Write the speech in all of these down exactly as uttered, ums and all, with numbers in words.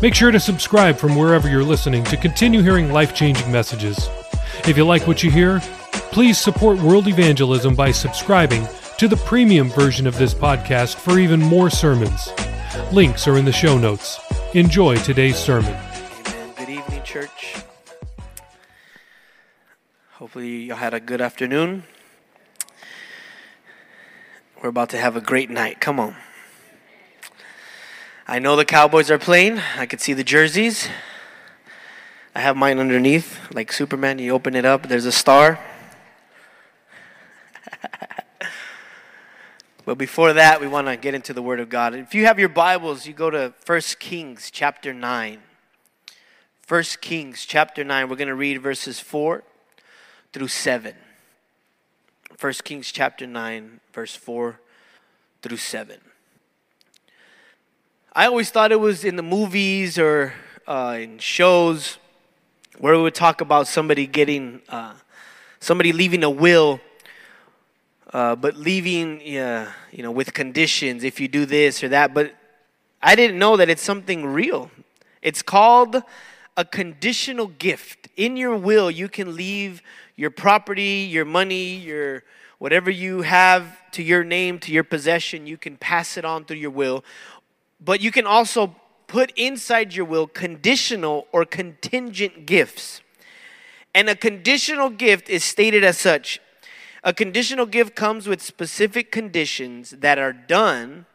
Make sure to subscribe from wherever you're listening to continue hearing life-changing messages. If you like what you hear, please support World Evangelism by subscribing to the premium version of this podcast for even more sermons. Links are in the show notes. Enjoy today's sermon. Amen. Good evening, church. Hopefully you had a good afternoon. We're about to have a great night. Come on. I know the Cowboys are playing. I could see the jerseys. I have mine underneath, like Superman. You open it up, there's a star. But before that, we want to get into the Word of God. If you have your Bibles, you go to First Kings chapter nine. First Kings chapter nine. We're going to read verses four through seven. First Kings chapter nine, verse four through seven. I always thought it was in the movies or uh, in shows where we would talk about somebody getting, uh, somebody leaving a will, uh, but leaving, uh, you know, with conditions if you do this or that. But I didn't know that it's something real. It's called a conditional gift. In your will, you can leave your property, your money, your whatever you have to your name, to your possession. You can pass it on through your will. But you can also put inside your will conditional or contingent gifts. And a conditional gift is stated as such. A conditional gift comes with specific conditions that are done,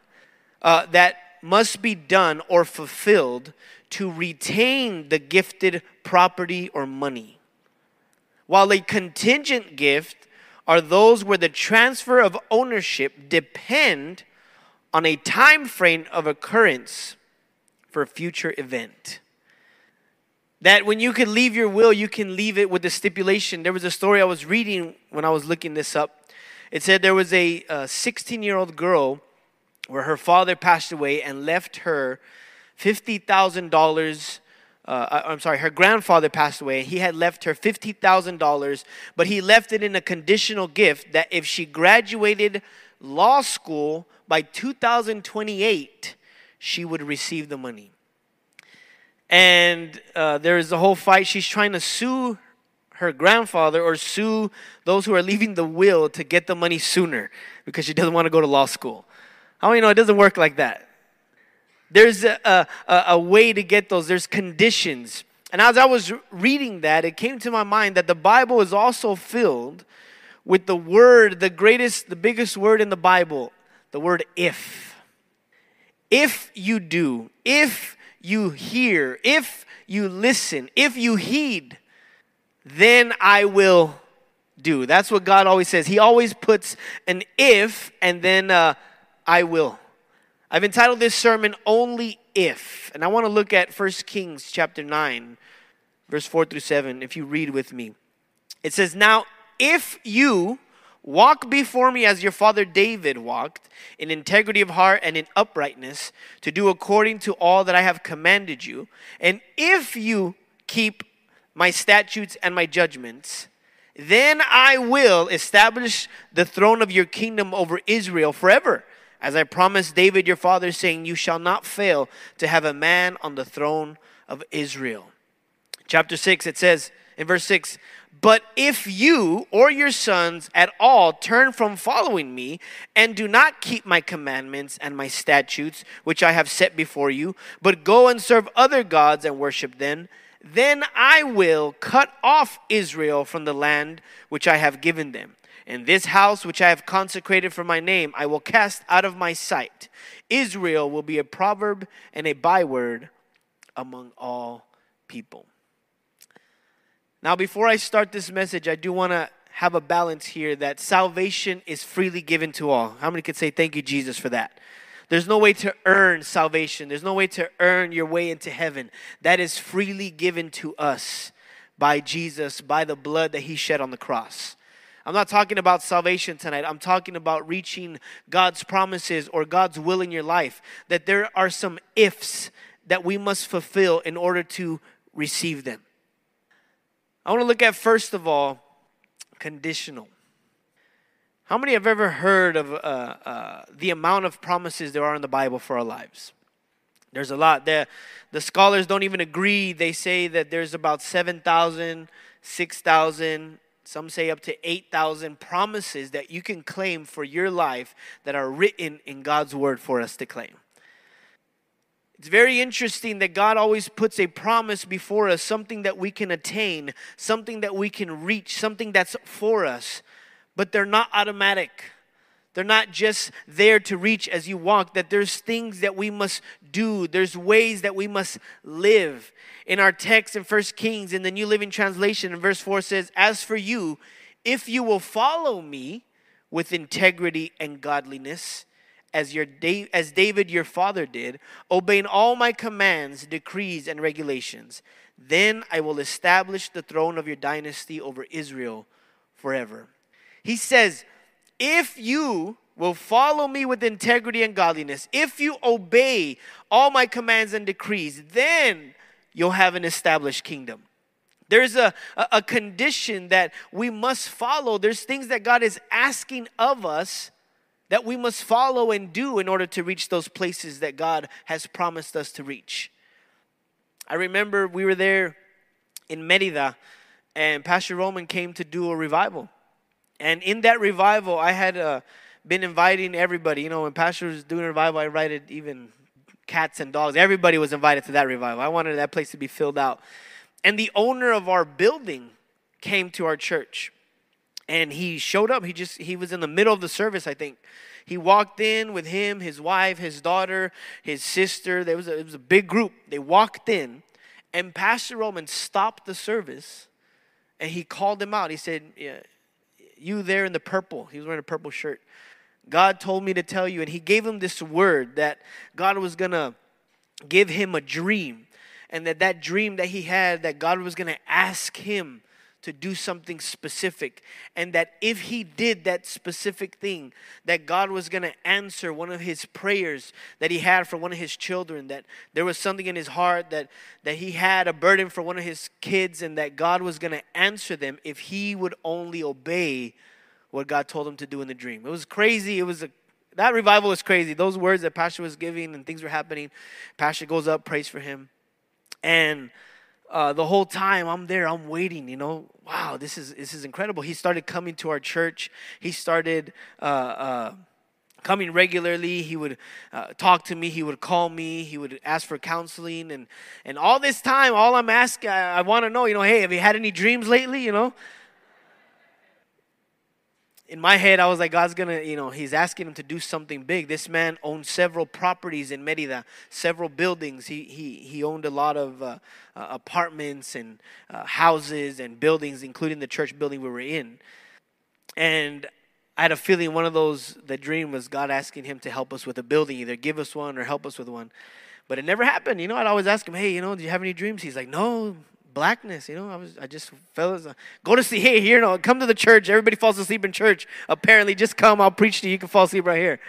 uh, that must be done or fulfilled to retain the gifted property or money. While a contingent gift are those where the transfer of ownership depend on a time frame of occurrence for a future event. That when you can leave your will, you can leave it with the stipulation. There was a story I was reading when I was looking this up. It said there was a sixteen-year-old girl where her father passed away and left her fifty thousand dollars. Uh, I'm sorry, her grandfather passed away. He had left her fifty thousand dollars, but he left it in a conditional gift that if she graduated law school by two thousand twenty-eight, she would receive the money. And uh, there is a whole fight. She's trying to sue her grandfather or sue those who are leaving the will to get the money sooner because she doesn't want to go to law school. How many know it doesn't work like that? There's a, a, a way to get those. There's conditions. And as I was reading that, it came to my mind that the Bible is also filled with the word, the greatest, the biggest word in the Bible, the word if. If you do, if you hear, if you listen, if you heed, then I will do. That's what God always says. He always puts an if and then uh, I will. I've entitled this sermon, Only If. And I want to look at First Kings chapter nine, verse four through seven, if you read with me. It says, "Now if you walk before me as your father David walked, in integrity of heart and in uprightness, to do according to all that I have commanded you, and if you keep my statutes and my judgments, then I will establish the throne of your kingdom over Israel forever, as I promised David your father, saying, you shall not fail to have a man on the throne of Israel." Chapter six, it says in verse six, "But if you or your sons at all turn from following me and do not keep my commandments and my statutes, which I have set before you, but go and serve other gods and worship them, then I will cut off Israel from the land which I have given them. And this house which I have consecrated for my name, I will cast out of my sight. Israel will be a proverb and a byword among all people." Now, before I start this message, I do want to have a balance here that salvation is freely given to all. How many could say thank you, Jesus, for that? There's no way to earn salvation. There's no way to earn your way into heaven. That is freely given to us by Jesus, by the blood that he shed on the cross. I'm not talking about salvation tonight. I'm talking about reaching God's promises or God's will in your life. That there are some ifs that we must fulfill in order to receive them. I want to look at, first of all, conditional. How many have ever heard of uh, uh, the amount of promises there are in the Bible for our lives? There's a lot. The, the scholars don't even agree. They say that there's about seven thousand, six thousand, some say up to eight thousand promises that you can claim for your life that are written in God's word for us to claim. It's very interesting that God always puts a promise before us, something that we can attain, something that we can reach, something that's for us. But they're not automatic. They're not just there to reach as you walk, that there's things that we must do. There's ways that we must live. In our text in First Kings, in the New Living Translation, in verse four says, "As for you, if you will follow me with integrity and godliness, as your da- as David your father did, obeying all my commands, decrees, and regulations, then I will establish the throne of your dynasty over Israel forever." He says, if you will follow me with integrity and godliness, if you obey all my commands and decrees, then you'll have an established kingdom. There's a, a condition that we must follow. There's things that God is asking of us that we must follow and do in order to reach those places that God has promised us to reach. I remember we were there in Mérida, and Pastor Roman came to do a revival. And in that revival, I had uh, been inviting everybody. You know, when Pastor was doing a revival, I invited even cats and dogs. Everybody was invited to that revival. I wanted that place to be filled out. And the owner of our building came to our church. And he showed up. He just he was in the middle of the service, I think. He walked in with him, his wife, his daughter, his sister. There was a, it was a big group. They walked in. And Pastor Roman stopped the service. And he called them out. He said, yeah. You there in the purple. He was wearing a purple shirt. God told me to tell you. And he gave him this word that God was going to give him a dream. And that that dream that he had, that God was going to ask him to do something specific. And that if he did that specific thing, that God was going to answer one of his prayers that he had for one of his children. That there was something in his heart that, that he had a burden for one of his kids. And that God was going to answer them if he would only obey what God told him to do in the dream. It was crazy. It was a, that revival was crazy. Those words that Pastor was giving and things were happening. Pastor goes up, prays for him. And Uh, the whole time I'm there, I'm waiting, you know. Wow, this is this is incredible. He started coming to our church. He started uh, uh, coming regularly. He would uh, talk to me. He would call me. He would ask for counseling. And, and all this time, all I'm asking, I, I want to know, you know, hey, have you had any dreams lately, you know? In my head, I was like, God's going to, you know, he's asking him to do something big. This man owned several properties in Mérida, several buildings. He he he owned a lot of uh, uh, apartments and uh, houses and buildings, including the church building we were in. And I had a feeling one of those, the dream was God asking him to help us with a building, either give us one or help us with one. But it never happened. You know, I'd always ask him, hey, you know, do you have any dreams? He's like, no. Blackness, you know, I was, I just fell, go to see, hey, here, no, come to the church. Everybody falls asleep in church. Apparently, just come, I'll preach to you. You can fall asleep right here.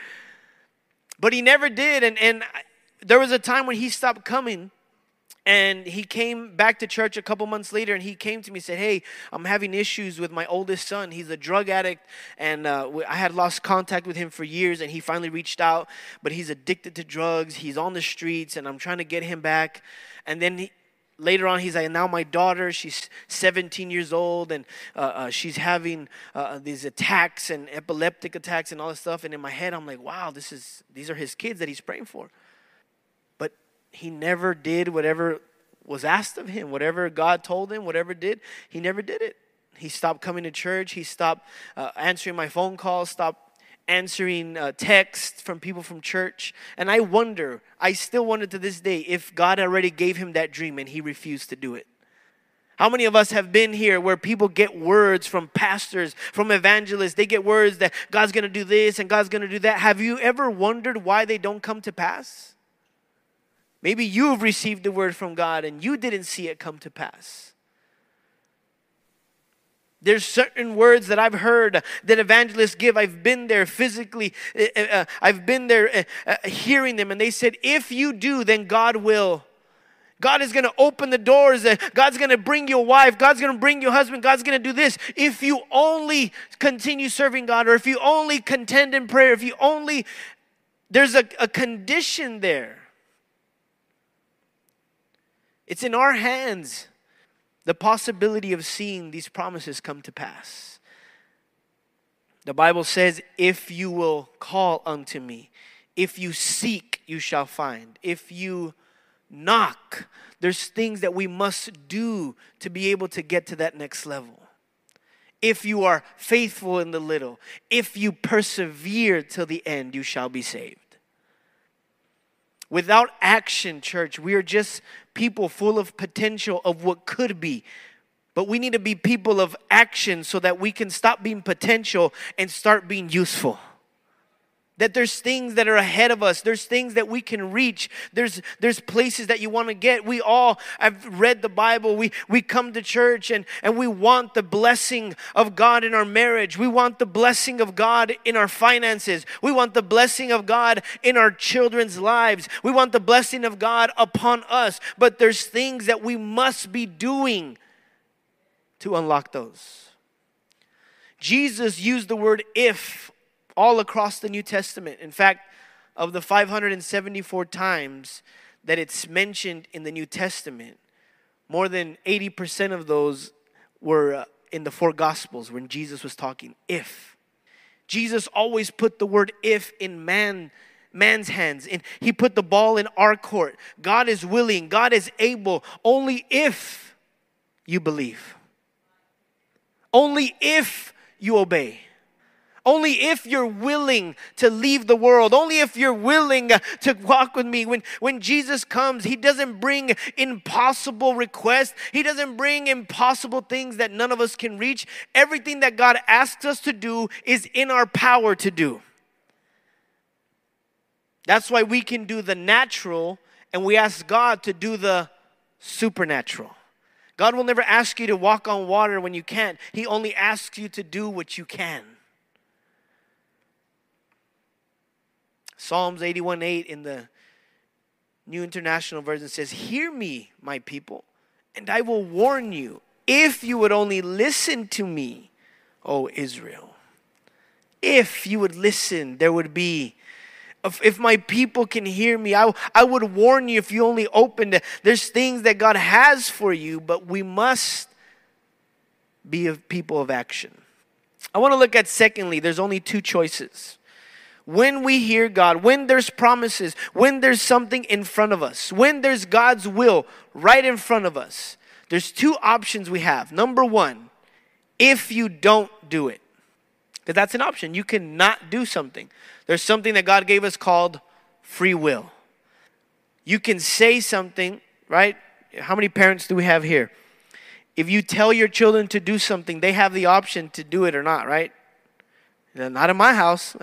But he never did, and, and I, there was a time when he stopped coming, and he came back to church a couple months later, and he came to me and said, hey, I'm having issues with my oldest son. He's a drug addict, and uh, I had lost contact with him for years, and he finally reached out, but he's addicted to drugs. He's on the streets, and I'm trying to get him back. And then he Later on, he's like, now my daughter, she's seventeen years old, and uh, uh, she's having uh, these attacks and epileptic attacks and all this stuff. And in my head, I'm like, wow, this is these are his kids that he's praying for. But he never did whatever was asked of him, whatever God told him, whatever did, he never did it. He stopped coming to church. He stopped uh, answering my phone calls, stopped answering uh, texts from people from church. And I wonder, I still wonder to this day, if God already gave him that dream and he refused to do it. How many of us have been here where people get words from pastors, from evangelists? They get words that God's going to do this and God's going to do that. Have you ever wondered why they don't come to pass? Maybe you've received the word from God and you didn't see it come to pass. There's certain words that I've heard that evangelists give. I've been there physically. Uh, uh, I've been there uh, uh, hearing them. And they said, if you do, then God will. God is going to open the doors. Uh, God's going to bring your wife. God's going to bring your husband. God's going to do this. If you only continue serving God, or if you only contend in prayer, if you only, there's a, a condition there. It's in our hands, the possibility of seeing these promises come to pass. The Bible says, if you will call unto me, if you seek, you shall find. If you knock, there's things that we must do to be able to get to that next level. If you are faithful in the little, if you persevere till the end, you shall be saved. Without action, church, we are just people full of potential of what could be. But we need to be people of action so that we can stop being potential and start being useful. That there's things that are ahead of us. There's things that we can reach. There's there's places that you want to get. We all have read the Bible. We we come to church and, and we want the blessing of God in our marriage. We want the blessing of God in our finances. We want the blessing of God in our children's lives. We want the blessing of God upon us. But there's things that we must be doing to unlock those. Jesus used the word if all across the New Testament. In fact, of the five hundred seventy-four times that it's mentioned in the New Testament, more than eighty percent of those were in the four Gospels when Jesus was talking, if. Jesus always put the word if in man, man's hands. And he put the ball in our court. God is willing. God is able. Only if you believe. Only if you obey. Only if you're willing to leave the world. Only if you're willing to walk with me. When, when Jesus comes, he doesn't bring impossible requests. He doesn't bring impossible things that none of us can reach. Everything that God asks us to do is in our power to do. That's why we can do the natural and we ask God to do the supernatural. God will never ask you to walk on water when you can't. He only asks you to do what you can. Psalms eighty-one eight in the New International Version says, hear me, my people, and I will warn you, if you would only listen to me, O Israel. If you would listen, there would be, if, if my people can hear me, I, I would warn you if you only opened it. There's things that God has for you, but we must be a people of action. I want to look at secondly, there's only two choices. When we hear God, when there's promises, when there's something in front of us, when there's God's will right in front of us, there's two options we have. Number one, if you don't do it, because that's an option. You cannot do something. There's something that God gave us called free will. You can say something, right? How many parents do we have here? If you tell your children to do something, they have the option to do it or not, right? Not in my house.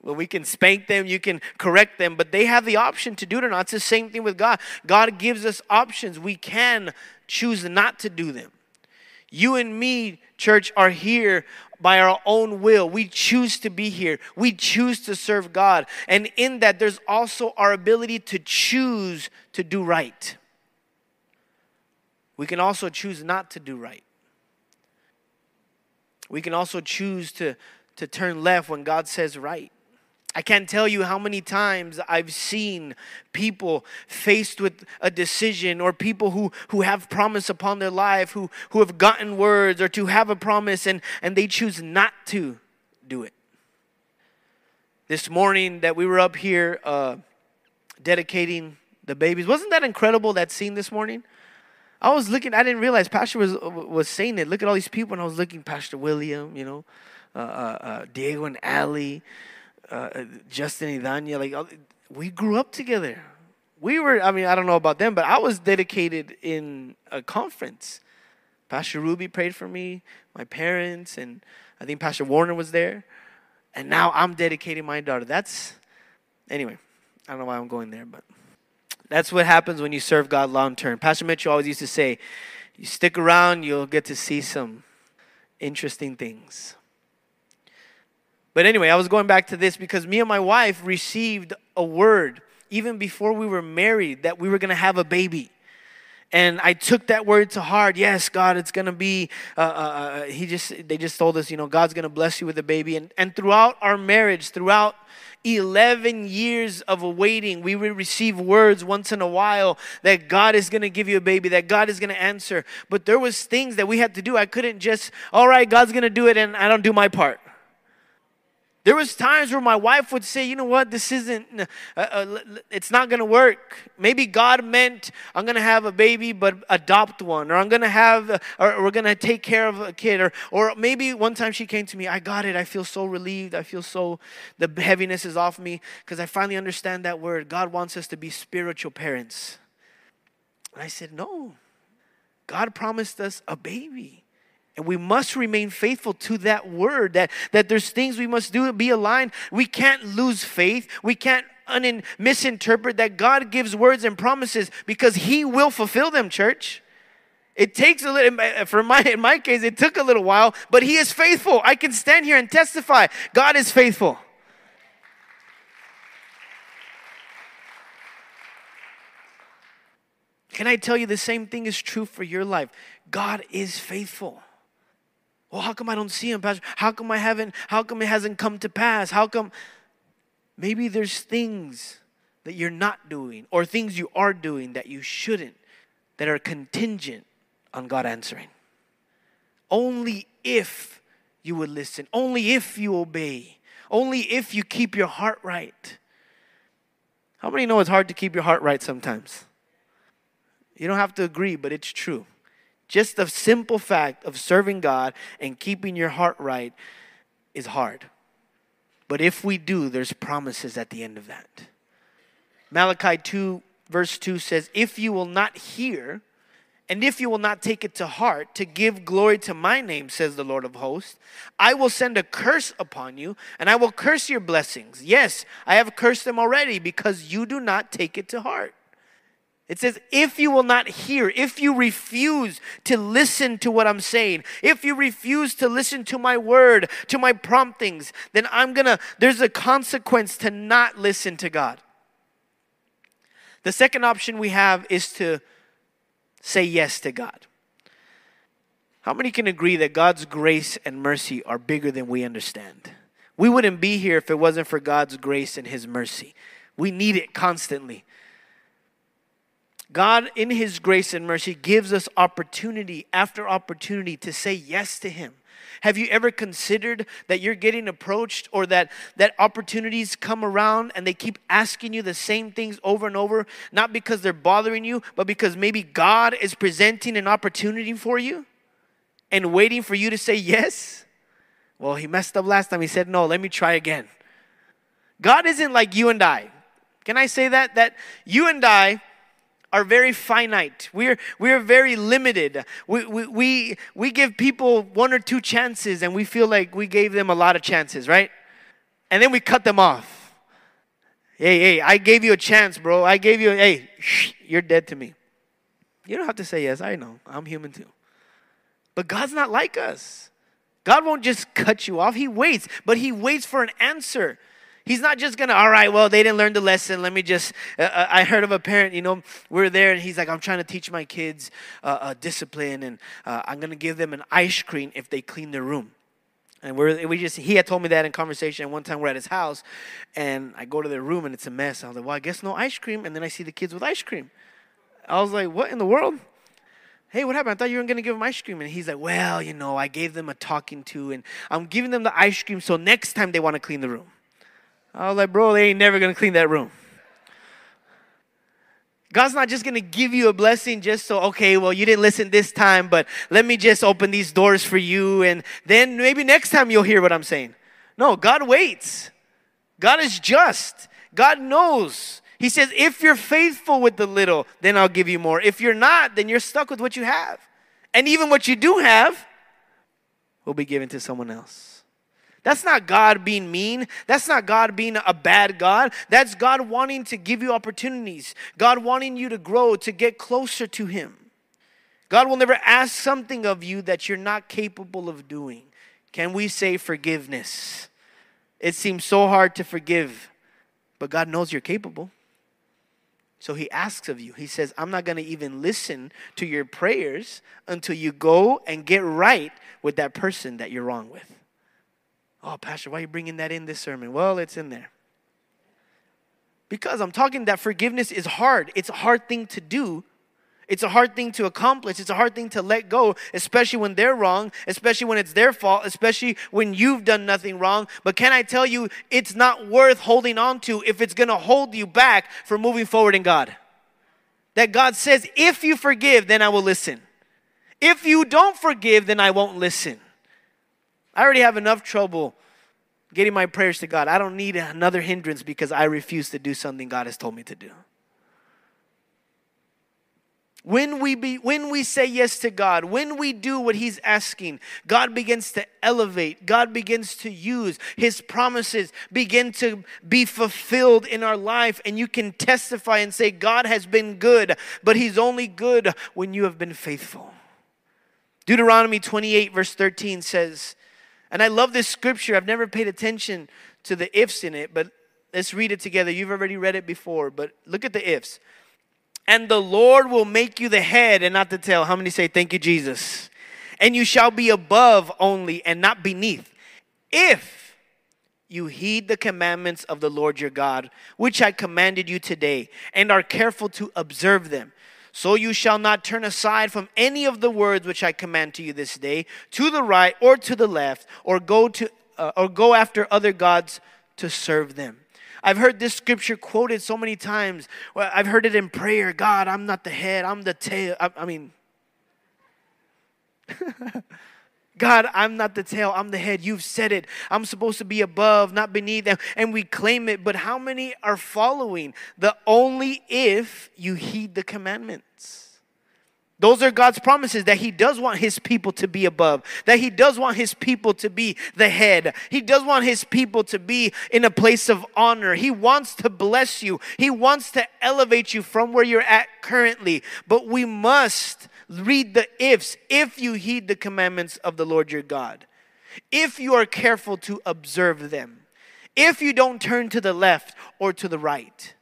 Well, we can spank them, you can correct them, but they have the option to do it or not. It's the same thing with God. God gives us options. We can choose not to do them. You and me, church, are here by our own will. We choose to be here. We choose to serve God. And in that, there's also our ability to choose to do right. We can also choose not to do right. We can also choose to, to turn left when God says right. I can't tell you how many times I've seen people faced with a decision, or people who, who have promise upon their life, who, who have gotten words or to have a promise, and, and they choose not to do it. This morning that we were up here uh, dedicating the babies. Wasn't that incredible, that scene this morning? I was looking, I didn't realize Pastor was was saying it. Look at all these people. And I was looking, Pastor William, you know, uh, uh, Diego and Allie, uh, Justin and Dania. Like, we grew up together. We were, I mean, I don't know about them, but I was dedicated in a conference. Pastor Ruby prayed for me, my parents, and I think Pastor Warner was there. And now I'm dedicating my daughter. That's, anyway, I don't know why I'm going there, but. That's what happens when you serve God long term. Pastor Mitchell always used to say, You stick around, you'll get to see some interesting things. But anyway, I was going back to this because me and my wife received a word even before we were married that we were going to have a baby. And I took that word to heart. Yes, God, it's going to be, uh, uh, He just, they just told us, you know, God's going to bless you with a baby. And, and throughout our marriage, throughout eleven years of awaiting, we would receive words once in a while that God is going to give you a baby, that God is going to answer. But there was things that we had to do. I couldn't just, all right, God's going to do it and I don't do my part. There was times where my wife would say, you know what, this isn't, uh, uh, it's not going to work. Maybe God meant I'm going to have a baby but adopt one. Or I'm going to have, a, or we're going to take care of a kid. Or or maybe one time she came to me, I got it. I feel so relieved. I feel so, the heaviness is off me because I finally understand that word. God wants us to be spiritual parents. And I said, no, God promised us a baby. And we must remain faithful to that word, that, that there's things we must do to be aligned. We can't lose faith. We can't un- misinterpret that God gives words and promises because He will fulfill them, church. It takes a little, for my, in my case, it took a little while, but He is faithful. I can stand here and testify. God is faithful. Can I tell you the same thing is true for your life? God is faithful. Well, how come I don't see Him, Pastor? How come I haven't, how come it hasn't come to pass? How come? Maybe there's things that you're not doing or things you are doing that you shouldn't, that are contingent on God answering. Only if you would listen. Only if you obey. Only if you keep your heart right. How many know it's hard to keep your heart right sometimes? You don't have to agree, but it's true. Just the simple fact of serving God and keeping your heart right is hard. But if we do, there's promises at the end of that. Malachi two, verse two says, if you will not hear, and if you will not take it to heart to give glory to my name, says the Lord of hosts, I will send a curse upon you, and I will curse your blessings. Yes, I have cursed them already because you do not take it to heart. It says, if you will not hear, if you refuse to listen to what I'm saying, if you refuse to listen to my word, to my promptings, then I'm going to, there's a consequence to not listen to God. The second option we have is to say yes to God. How many can agree that God's grace and mercy are bigger than we understand? We wouldn't be here if it wasn't for God's grace and His mercy. We need it constantly. God, in His grace and mercy, gives us opportunity after opportunity to say yes to Him. Have you ever considered that you're getting approached or that, that opportunities come around and they keep asking you the same things over and over, not because they're bothering you, but because maybe God is presenting an opportunity for you and waiting for you to say yes? Well, He messed up last time. He said, no, let me try again. God isn't like you and I. Can I say that? That you and I are very finite. We're we're very limited. We, we we we give people one or two chances and we feel like we gave them a lot of chances, right? And then we cut them off. Hey, hey, I gave you a chance, bro. I gave you a, hey, shh, you're dead to me. You don't have to say yes. I know. I'm human too. But God's not like us. God won't just cut you off. He waits, but He waits for an answer. He's not just going to, all right, well, they didn't learn the lesson. Let me just, uh, I heard of a parent, you know, we're there and he's like, I'm trying to teach my kids uh, uh, discipline and uh, I'm going to give them an ice cream if they clean their room. And we we just, he had told me that in conversation. And one time we're at his house and I go to their room and it's a mess. I was like, well, I guess no ice cream. And then I see the kids with ice cream. I was like, what in the world? Hey, what happened? I thought you weren't going to give them ice cream. And he's like, well, you know, I gave them a talking to and I'm giving them the ice cream so next time they want to clean the room. I was like, bro, they ain't never going to clean that room. God's not just going to give you a blessing just so, okay, well, you didn't listen this time, but let me just open these doors for you. And then maybe next time you'll hear what I'm saying. No, God waits. God is just. God knows. He says, if you're faithful with the little, then I'll give you more. If you're not, then you're stuck with what you have. And even what you do have will be given to someone else. That's not God being mean. That's not God being a bad God. That's God wanting to give you opportunities. God wanting you to grow, to get closer to Him. God will never ask something of you that you're not capable of doing. Can we say forgiveness? It seems so hard to forgive, but God knows you're capable. So he asks of you. He says, I'm not going to even listen to your prayers until you go and get right with that person that you're wrong with. Oh, Pastor, why are you bringing that in this sermon? Well, it's in there. Because I'm talking that forgiveness is hard. It's a hard thing to do. It's a hard thing to accomplish. It's a hard thing to let go, especially when they're wrong, especially when it's their fault, especially when you've done nothing wrong. But can I tell you, it's not worth holding on to if it's going to hold you back from moving forward in God. That God says, if you forgive, then I will listen. If you don't forgive, then I won't listen. I already have enough trouble getting my prayers to God. I don't need another hindrance because I refuse to do something God has told me to do. When we be, when we say yes to God, when we do what he's asking, God begins to elevate. God begins to use. His promises begin to be fulfilled in our life. And you can testify and say, God has been good, but he's only good when you have been faithful. Deuteronomy twenty-eight verse thirteen says, and I love this scripture. I've never paid attention to the ifs in it, but let's read it together. You've already read it before, but look at the ifs. And the Lord will make you the head and not the tail. How many say, thank you, Jesus? And you shall be above only and not beneath, if you heed the commandments of the Lord your God, which I commanded you today, and are careful to observe them. So you shall not turn aside from any of the words which I command to you this day, to the right or to the left, or go to uh, or go after other gods to serve them. I've heard this scripture quoted so many times. Well, I've heard it in prayer. God, I'm not the head. I'm the tail. I, I mean, God, I'm not the tail. I'm the head. You've said it. I'm supposed to be above, not beneath. And we claim it. But how many are following the only if you heed the commandments? Those are God's promises, that he does want his people to be above, that he does want his people to be the head. He does want his people to be in a place of honor. He wants to bless you. He wants to elevate you from where you're at currently. But we must read the ifs. If you heed the commandments of the Lord your God, if you are careful to observe them, if you don't turn to the left or to the right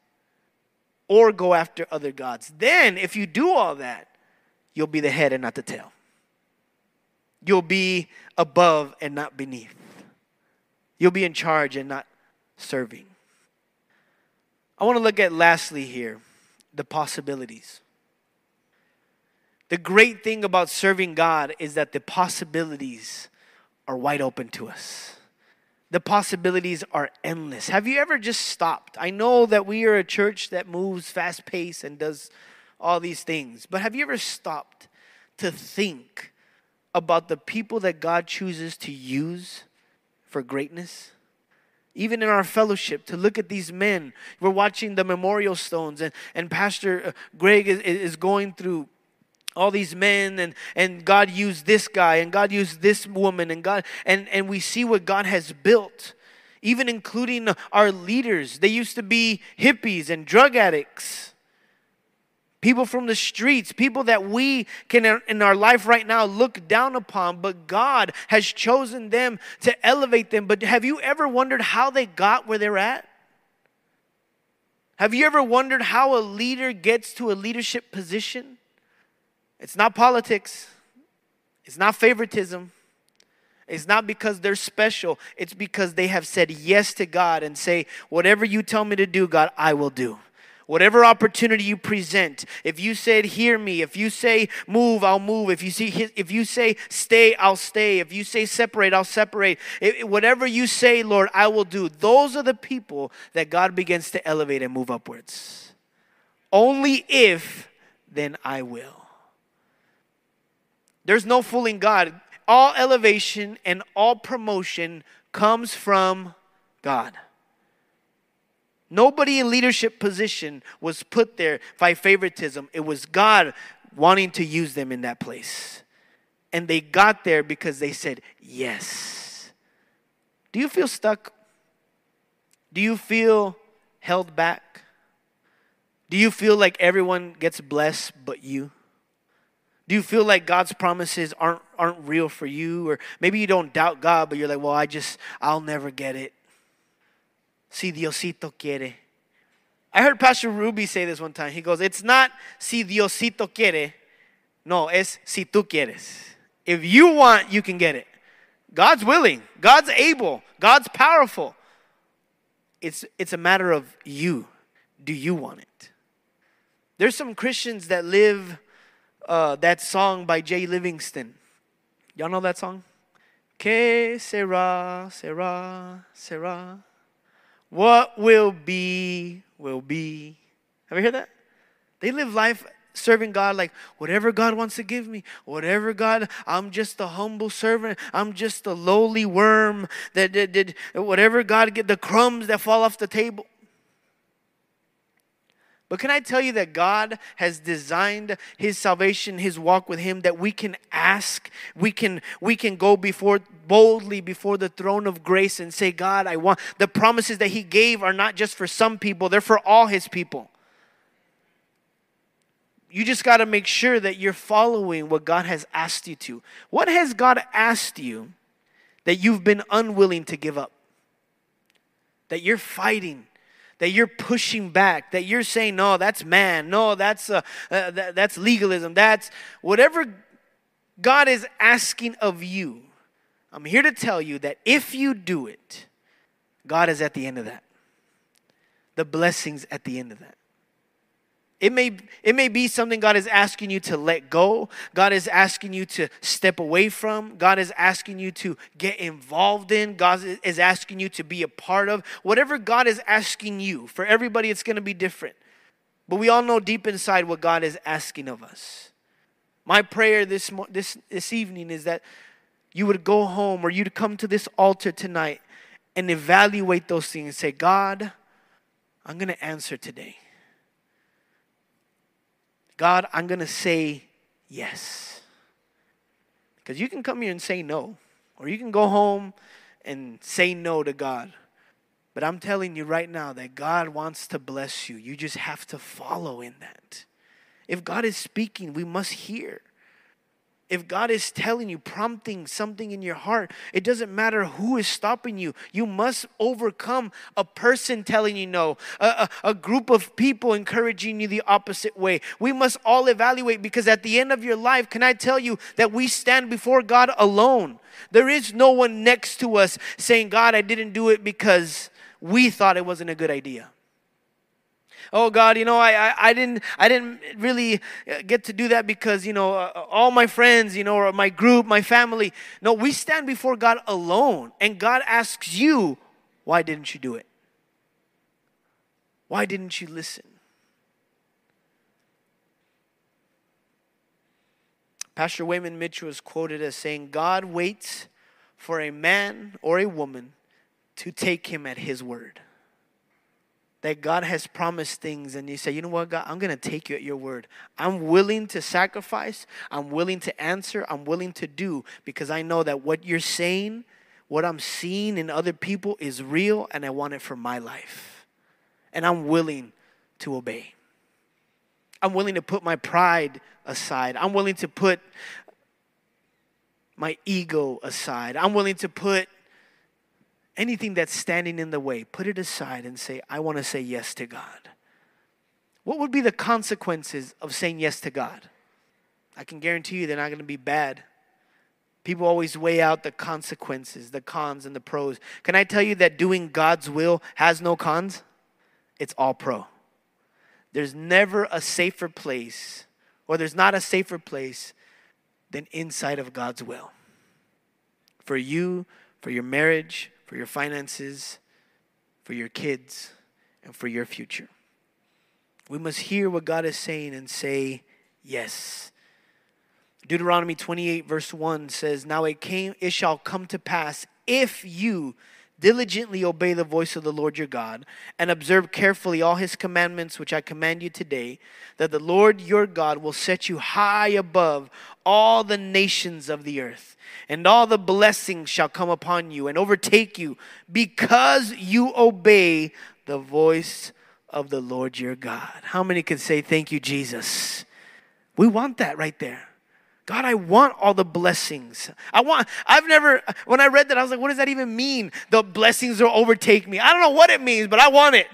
or go after other gods, then if you do all that, you'll be the head and not the tail. You'll be above and not beneath. You'll be in charge and not serving. I want to look at lastly here, the possibilities. The great thing about serving God is that the possibilities are wide open to us. The possibilities are endless. Have you ever just stopped? I know that we are a church that moves fast paced and does all these things. But have you ever stopped to think about the people that God chooses to use for greatness? Even in our fellowship, to look at these men. We're watching the memorial stones, and, and Pastor Greg is, is going through all these men, and, and God used this guy, and God used this woman, and God and, and we see what God has built. Even including our leaders. They used to be hippies and drug addicts. People from the streets, people that we can in our life right now look down upon, but God has chosen them to elevate them. But have you ever wondered how they got where they're at? Have you ever wondered how a leader gets to a leadership position? It's not politics. It's not favoritism. It's not because they're special. It's because they have said yes to God and say, whatever you tell me to do, God, I will do. Whatever opportunity you present, if you said, hear me, if you say, move, I'll move. If you see, if you say, stay, I'll stay. If you say, separate, I'll separate. It, whatever you say, Lord, I will do. Those are the people that God begins to elevate and move upwards. Only if, then I will. There's no fooling God. All elevation and all promotion comes from God. Nobody in leadership position was put there by favoritism. It was God wanting to use them in that place. And they got there because they said yes. Do you feel stuck? Do you feel held back? Do you feel like everyone gets blessed but you? Do you feel like God's promises aren't aren't real for you? Or maybe you don't doubt God, but you're like, well, I just, I'll never get it. Si Diosito quiere. I heard Pastor Ruby say this one time. He goes, it's not si Diosito quiere. No, es si tú quieres. If you want, you can get it. God's willing. God's able. God's powerful. It's, it's a matter of you. Do you want it? There's some Christians that live... Uh, that song by Jay Livingston. Y'all know that song? Que sera, sera, sera. What will be, will be. Have you heard that? They live life serving God like, whatever God wants to give me, whatever God, I'm just a humble servant. I'm just a lowly worm that did, did whatever God get, the crumbs that fall off the table. But can I tell you that God has designed his salvation, his walk with him, that we can ask, we can we can go before boldly before the throne of grace and say, God, I want. The promises that he gave are not just for some people, they're for all his people. You just got to make sure that you're following what God has asked you to. What has God asked you that you've been unwilling to give up? That you're fighting, that you're pushing back, that you're saying, no, that's man, no, that's uh, uh, th- that's legalism, that's whatever God is asking of you. I'm here to tell you that if you do it, God is at the end of that. The blessing's at the end of that. It may, it may be something God is asking you to let go. God is asking you to step away from. God is asking you to get involved in. God is asking you to be a part of. Whatever God is asking you, for everybody it's going to be different. But we all know deep inside what God is asking of us. My prayer this, this, this evening is that you would go home or you'd come to this altar tonight and evaluate those things and say, God, I'm going to answer today. God, I'm going to say yes. Because you can come here and say no. Or you can go home and say no to God. But I'm telling you right now that God wants to bless you. You just have to follow in that. If God is speaking, we must hear. If God is telling you, prompting something in your heart, it doesn't matter who is stopping you. You must overcome a person telling you no, a, a, a group of people encouraging you the opposite way. We must all evaluate, because at the end of your life, can I tell you that we stand before God alone? There is no one next to us saying, God, I didn't do it because we thought it wasn't a good idea. Oh God, you know, I, I I didn't I didn't really get to do that because, you know, uh, all my friends, you know, or my group, my family. No, we stand before God alone, and God asks you, why didn't you do it? Why didn't you listen? Pastor Wayman Mitchell is quoted as saying, God waits for a man or a woman to take him at his word. That God has promised things, and you say, you know what, God, I'm going to take you at your word. I'm willing to sacrifice. I'm willing to answer. I'm willing to do, because I know that what you're saying, what I'm seeing in other people is real, and I want it for my life. And I'm willing to obey. I'm willing to put my pride aside. I'm willing to put my ego aside. I'm willing to put anything that's standing in the way, put it aside and say, I want to say yes to God. What would be the consequences of saying yes to God? I can guarantee you they're not going to be bad. People always weigh out the consequences, the cons and the pros. Can I tell you that doing God's will has no cons? It's all pro. There's never a safer place, or there's not a safer place than inside of God's will. For you, for your marriage, for your finances, for your kids, and for your future. We must hear what God is saying and say yes. Deuteronomy twenty-eight verse one says, Now it came, it shall come to pass, if you diligently obey the voice of the Lord your God, and observe carefully all his commandments which I command you today, that the Lord your God will set you high above all the nations of the earth, and all the blessings shall come upon you and overtake you, because you obey the voice of the Lord your God. How many can say, thank you, Jesus? We want that right there. God, I want all the blessings. I want, I've never, when I read that, I was like, what does that even mean? The blessings will overtake me. I don't know what it means, but I want it.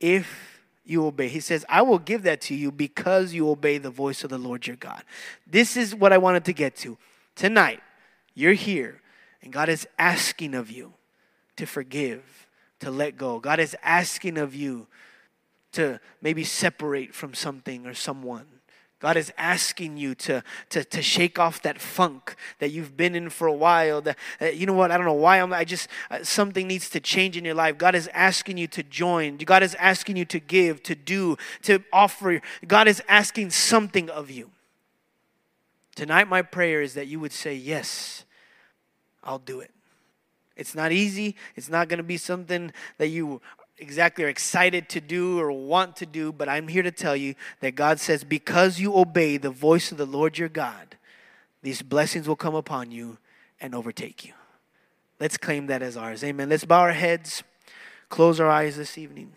If you obey. He says, I will give that to you because you obey the voice of the Lord your God. This is what I wanted to get to. Tonight, you're here, and God is asking of you to forgive, to let go. God is asking of you to maybe separate from something or someone. God is asking you to, to, to shake off that funk that you've been in for a while. That, uh, you know what? I don't know why. I'm, I just, uh, something needs to change in your life. God is asking you to join. God is asking you to give, to do, to offer. God is asking something of you. Tonight, my prayer is that you would say, yes, I'll do it. It's not easy. It's not going to be something that you exactly are excited to do or want to do, but I'm here to tell you that God says, because you obey the voice of the Lord your God, these blessings will come upon you and overtake you. Let's claim that as ours. Amen. Let's bow our heads, close our eyes this evening.